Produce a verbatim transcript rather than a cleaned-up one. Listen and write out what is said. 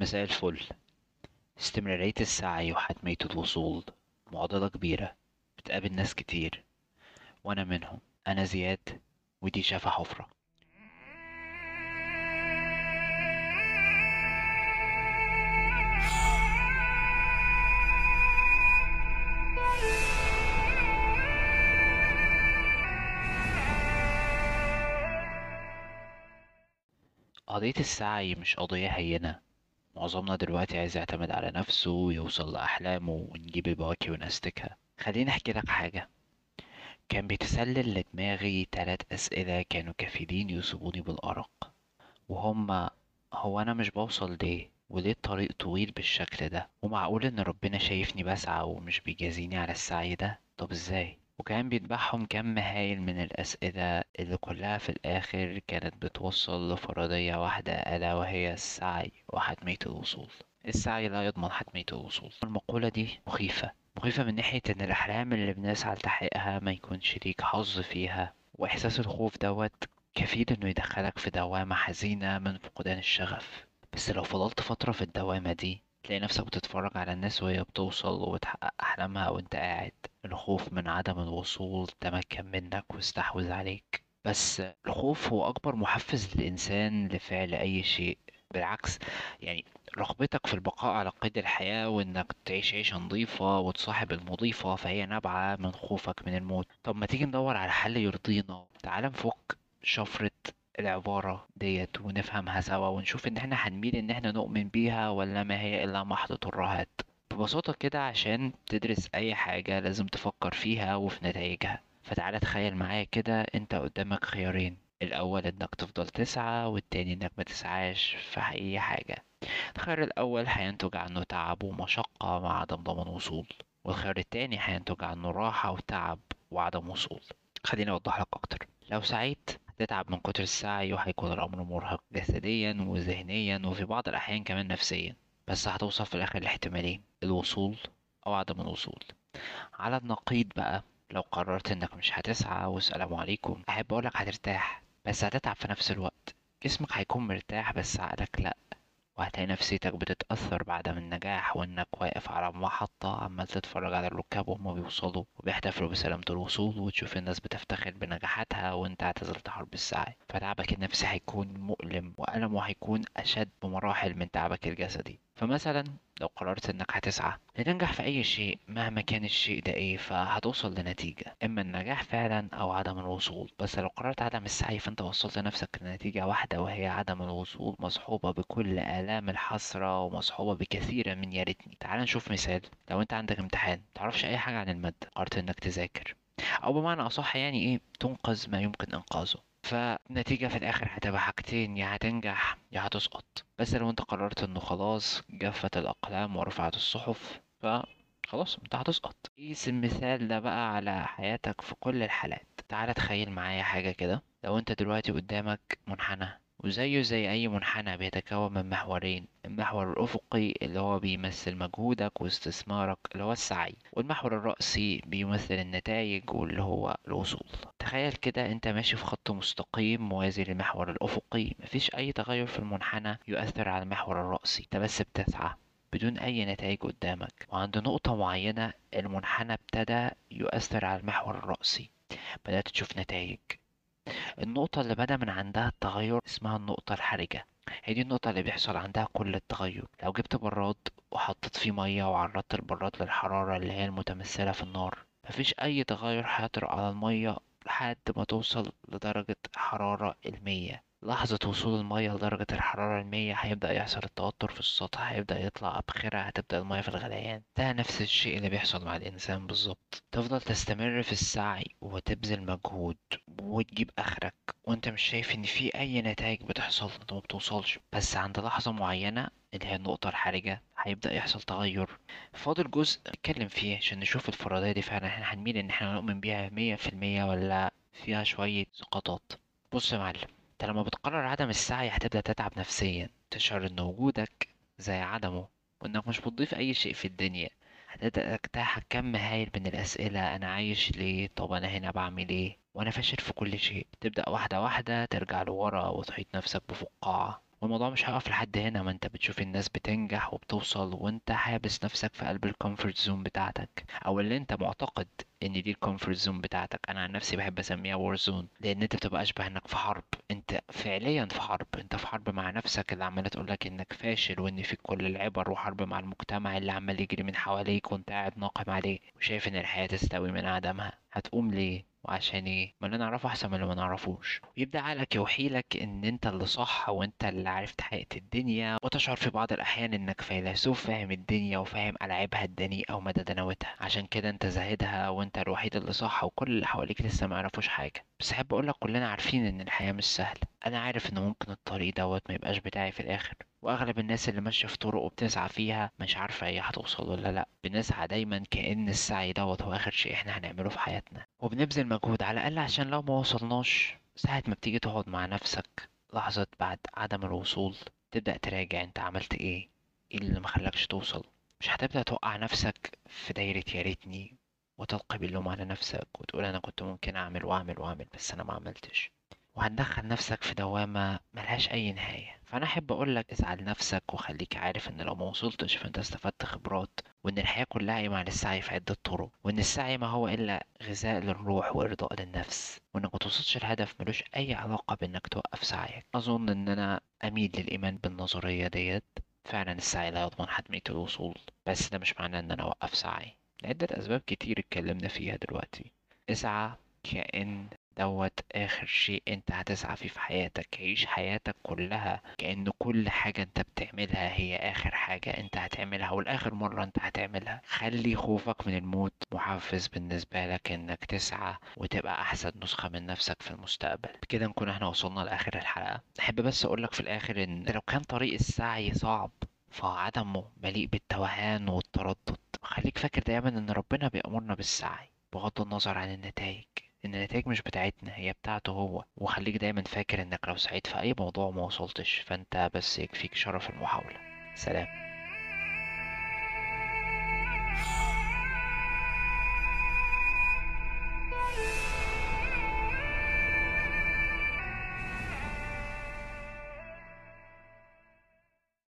مساء الفل. استمرارية السعي وحتمية الوصول معضلة كبيرة بتقابل ناس كتير وأنا منهم. أنا زياد ودي شافة حفرة. قضية السعي مش قضية هينة. معظمنا دلوقتي عايز يعتمد على نفسه ويوصل لأحلامه ونجيب البواكي ونستكها. خليني أحكي لك حاجة. كان بيتسلل لدماغي تلات أسئلة كانوا كفيلين يصيبوني بالأرق، وهما: هو أنا مش بوصل ليه؟ وليه الطريق طويل بالشكل ده؟ ومعقول إن ربنا شايفني بسعى ومش بيجازيني على السعي ده؟ طب إزاي؟ وكان بيتبعهم كم هايل من الأسئلة اللي كلها في الآخر كانت بتوصل لفرضية واحدة، ألا وهي السعي وحتمية الوصول. السعي لا يضمن حتمية الوصول. المقولة دي مخيفة مخيفة من ناحية إن الأحلام اللي بنسعى لتحقيقها ما يكونش ليك حظ فيها، وإحساس الخوف دوت كفيل إنه يدخلك في دوامة حزينة من فقدان الشغف. بس لو فضلت فترة في الدوامة دي تلاقي نفسك بتتفرج على الناس وهي بتوصل وتحقق أحلامها وانت قاعد. الخوف من عدم الوصول تمكن منك واستحوذ عليك. بس الخوف هو أكبر محفز للإنسان لفعل أي شيء. بالعكس، يعني رغبتك في البقاء على قيد الحياة وإنك تعيش عيشة نظيفة وتصاحب المضيفة فهي نابعة من خوفك من الموت. طب ما تيجي ندور على حل يرضينا. تعال نفك شفرة العبارة ديت ونفهمها سوا ونشوف ان احنا هنميل ان احنا نؤمن بيها ولا ما هي الا محض الرهات. ببساطة كده، عشان تدرس اي حاجة لازم تفكر فيها وفي نتائجها. فتعالى تخيل معايا كده، انت قدامك خيارين: الاول انك تفضل تسعى، والتاني انك ما تسعاش في اي حاجة. الخيار الاول هينتج عنه تعب ومشقة مع عدم ضمان وصول، والخيار التاني هينتج عنه راحة وتعب وعدم وصول. خليني اوضح لك اكتر. لو سعيت تتعب من كتر السعي وهيكون الأمر مرهق جسديا وذهنيا وفي بعض الأحيان كمان نفسيا، بس هتوصل في الآخر الاحتمالين: الوصول أو عدم الوصول. على النقيض بقى، لو قررت إنك مش هتسعى والسلام عليكم، أحب أقولك هترتاح بس هتتعب في نفس الوقت. جسمك هيكون مرتاح بس عقلك لأ، وهتلاقي نفسيتك بتتأثر بعدم النجاح وإنك واقف على محطة عمال تتفرج على الركاب وهم بيوصلوا وبيحتفلوا بسلامة الوصول، وتشوف الناس بتفتخر بنجاحاتها وإنت اعتزلت حرب السعي. فتعبك النفسي هيكون مؤلم وألمه هيكون أشد بمراحل من تعبك الجسدي. فمثلا لو قررت إنك هتسعى لتنجح في أي شيء مهما كان الشيء ده إيه، فهتوصل لنتيجة، إما النجاح فعلا أو عدم الوصول. بس لو قررت عدم السعي فأنت وصلت لنفسك لنتيجة واحدة، وهي عدم الوصول، مصحوبة بكل آلام الحسرة ومصحوبة بكثير من يا ريتني. تعال نشوف مثال. لو أنت عندك امتحان متعرفش أي حاجة عن المادة، قررت إنك تذاكر، أو بمعنى أصح يعني إيه تنقذ ما يمكن إنقاذه، فالنتيجة في الآخر هتبقى حاجتين: يا هتنجح يا هتسقط. بس لو انت قررت انه خلاص جفت الأقلام ورفعت الصحف، فخلاص انت هتسقط. قيس المثال ده بقى على حياتك في كل الحالات. تعال تخيل معايا حاجة كده. لو انت دلوقتي قدامك منحنى، وزيه زي أي منحنى بيتكون من محورين: المحور الأفقي اللي هو بيمثل مجهودك واستثمارك اللي هو السعي، والمحور الرأسي بيمثل النتائج واللي هو الوصول. تخيل كده أنت ماشي في خط مستقيم موازي للمحور الأفقي، مفيش أي تغير في المنحنى يؤثر على المحور الرأسي، أنت بس بتسعى بدون أي نتائج قدامك. وعند نقطة معينة المنحنى ابتدى يؤثر على المحور الرأسي، بدأت تشوف نتائج. النقطة اللي بدأ من عندها التغير اسمها النقطة الحرجة. هي دي النقطة اللي بيحصل عندها كل التغير. لو جبت براد وحطيت فيه مية وعرضت البراد للحرارة اللي هي المتمثلة في النار، مفيش أي تغير هيطرأ على المية لحد ما توصل لدرجة حرارة المية. لحظة وصول المية لدرجة الحرارة المية هيبدأ يحصل التوتر في السطح، هيبدأ يطلع أبخرة، هتبدأ المية في الغليان. ده نفس الشيء اللي بيحصل مع الإنسان بالظبط. تفضل تستمر في السعي وتبذل مجهود وتجيب آخرك وانت مش شايف ان في اي نتائج بتحصل، انت ما بتوصلش. بس عند لحظة معينة اللي هي النقطة الحرجة هيبدأ يحصل تغير. فاضل جزء نتكلم فيه عشان نشوف الفرضية دي فعلا احنا هنميل ان احنا نؤمن بيها مية في المية ولا فيها شوية سقطات. بص يا معلم، انت لما بتقرر عدم السعي هتبدأ تتعب نفسيا، تشعر ان وجودك زي عدمه وانك مش بتضيف اي شيء في الدنيا. هتبدأ تجتاحك كم هايل من الأسئلة: أنا عايش ليه؟ طب أنا هنا بعمل إيه؟ وأنا فاشل في كل شيء. تبدأ واحدة واحدة ترجع لورا وتحيط نفسك بفقاعة. والموضوع مش هيقف لحد هنا. ما انت بتشوف الناس بتنجح وبتوصل وانت حابس نفسك في قلب الكومفورت زون بتاعتك، او اللي انت معتقد ان دي الكومفورت زون بتاعتك. انا عن نفسي بحب اسميها وور زون، لان انت بتبقى اشبه انك في حرب، انت فعليا في حرب، انت في حرب مع نفسك اللي عماله تقولك انك فاشل وان في كل العبر، وحرب مع المجتمع اللي عمال يجري من حواليك وانت قاعد ناقم عليه وشايف ان الحياه تستوي من عدمها. هتقوم ليه وعشان ايه؟ ما اللي نعرفه احسن من اللي ما نعرفوش، ويبدا عقلك يوحيلك ان انت اللي صح وانت اللي عرفت حقيقه الدنيا، وتشعر في بعض الاحيان انك فيلسوف فاهم الدنيا وفاهم العابها الدنيئه ومدى دناوتها، عشان كده انت زاهدها وانت الوحيد اللي صح وكل اللي حواليك لسه ما يعرفوش حاجه. بس احب اقول لك كلنا عارفين ان الحياه مش سهله، انا عارف ان ممكن الطريق دوت ما يبقاش بتاعي في الاخر، واغلب الناس اللي ماشيه في طرق وبتسعى فيها مش عارفه هي هتوصل ولا لا. بنسعى دايما كأن السعي دوت هو اخر شيء احنا هنعمله في حياتنا، وبنبذل مجهود على الاقل عشان لو ما وصلناش ساعه ما بتيجي تقعد مع نفسك لحظه بعد عدم الوصول تبدا تراجع انت عملت ايه، ايه اللي مخلكش توصل. مش هتبدا توقع نفسك في دايره يا ريتني وتلقي باللوم على نفسك وتقول انا كنت ممكن اعمل واعمل واعمل بس انا ما عملتش، وهتدخل نفسك في دوامة ملهاش أي نهاية. فأنا أحب أقولك اسعد نفسك وخليك عارف إن لو ما وصلتش فأنت استفدت خبرات، وإن الحياة كلها قايمة على السعي في عدة طرق، وإن السعي ما هو إلا غذاء للروح وإرضاء للنفس، وإنك متوصلش الهدف ملوش أي علاقة بإنك توقف سعيك. أظن إن أنا أميل للإيمان بالنظرية ديت، فعلا السعي لا يضمن حتمية الوصول، بس ده مش معناه إن أنا أوقف سعي لعدة أسباب كتير اتكلمنا فيها دلوقتي. اسعى كأن دوت اخر شيء انت هتسعى فيه في حياتك، عيش حياتك كلها كأن كل حاجة انت بتعملها هي اخر حاجة انت هتعملها والاخر مرة انت هتعملها. خلي خوفك من الموت محفز بالنسبة لك انك تسعى وتبقى احسن نسخة من نفسك في المستقبل. بكده نكون احنا وصلنا لاخر الحلقة. احب بس اقولك في الاخر ان لو كان طريق السعي صعب فعدمه مليء بالتوهان والتردد. خليك فاكر دايما ان ربنا بيأمرنا بالسعي بغض النظر عن النتائج، ان النتائج مش بتاعتنا هي بتاعته هو. وخليك دايما فاكر انك لو سعيت في اي موضوع ما وصلتش فانت بس يكفيك شرف المحاولة. سلام.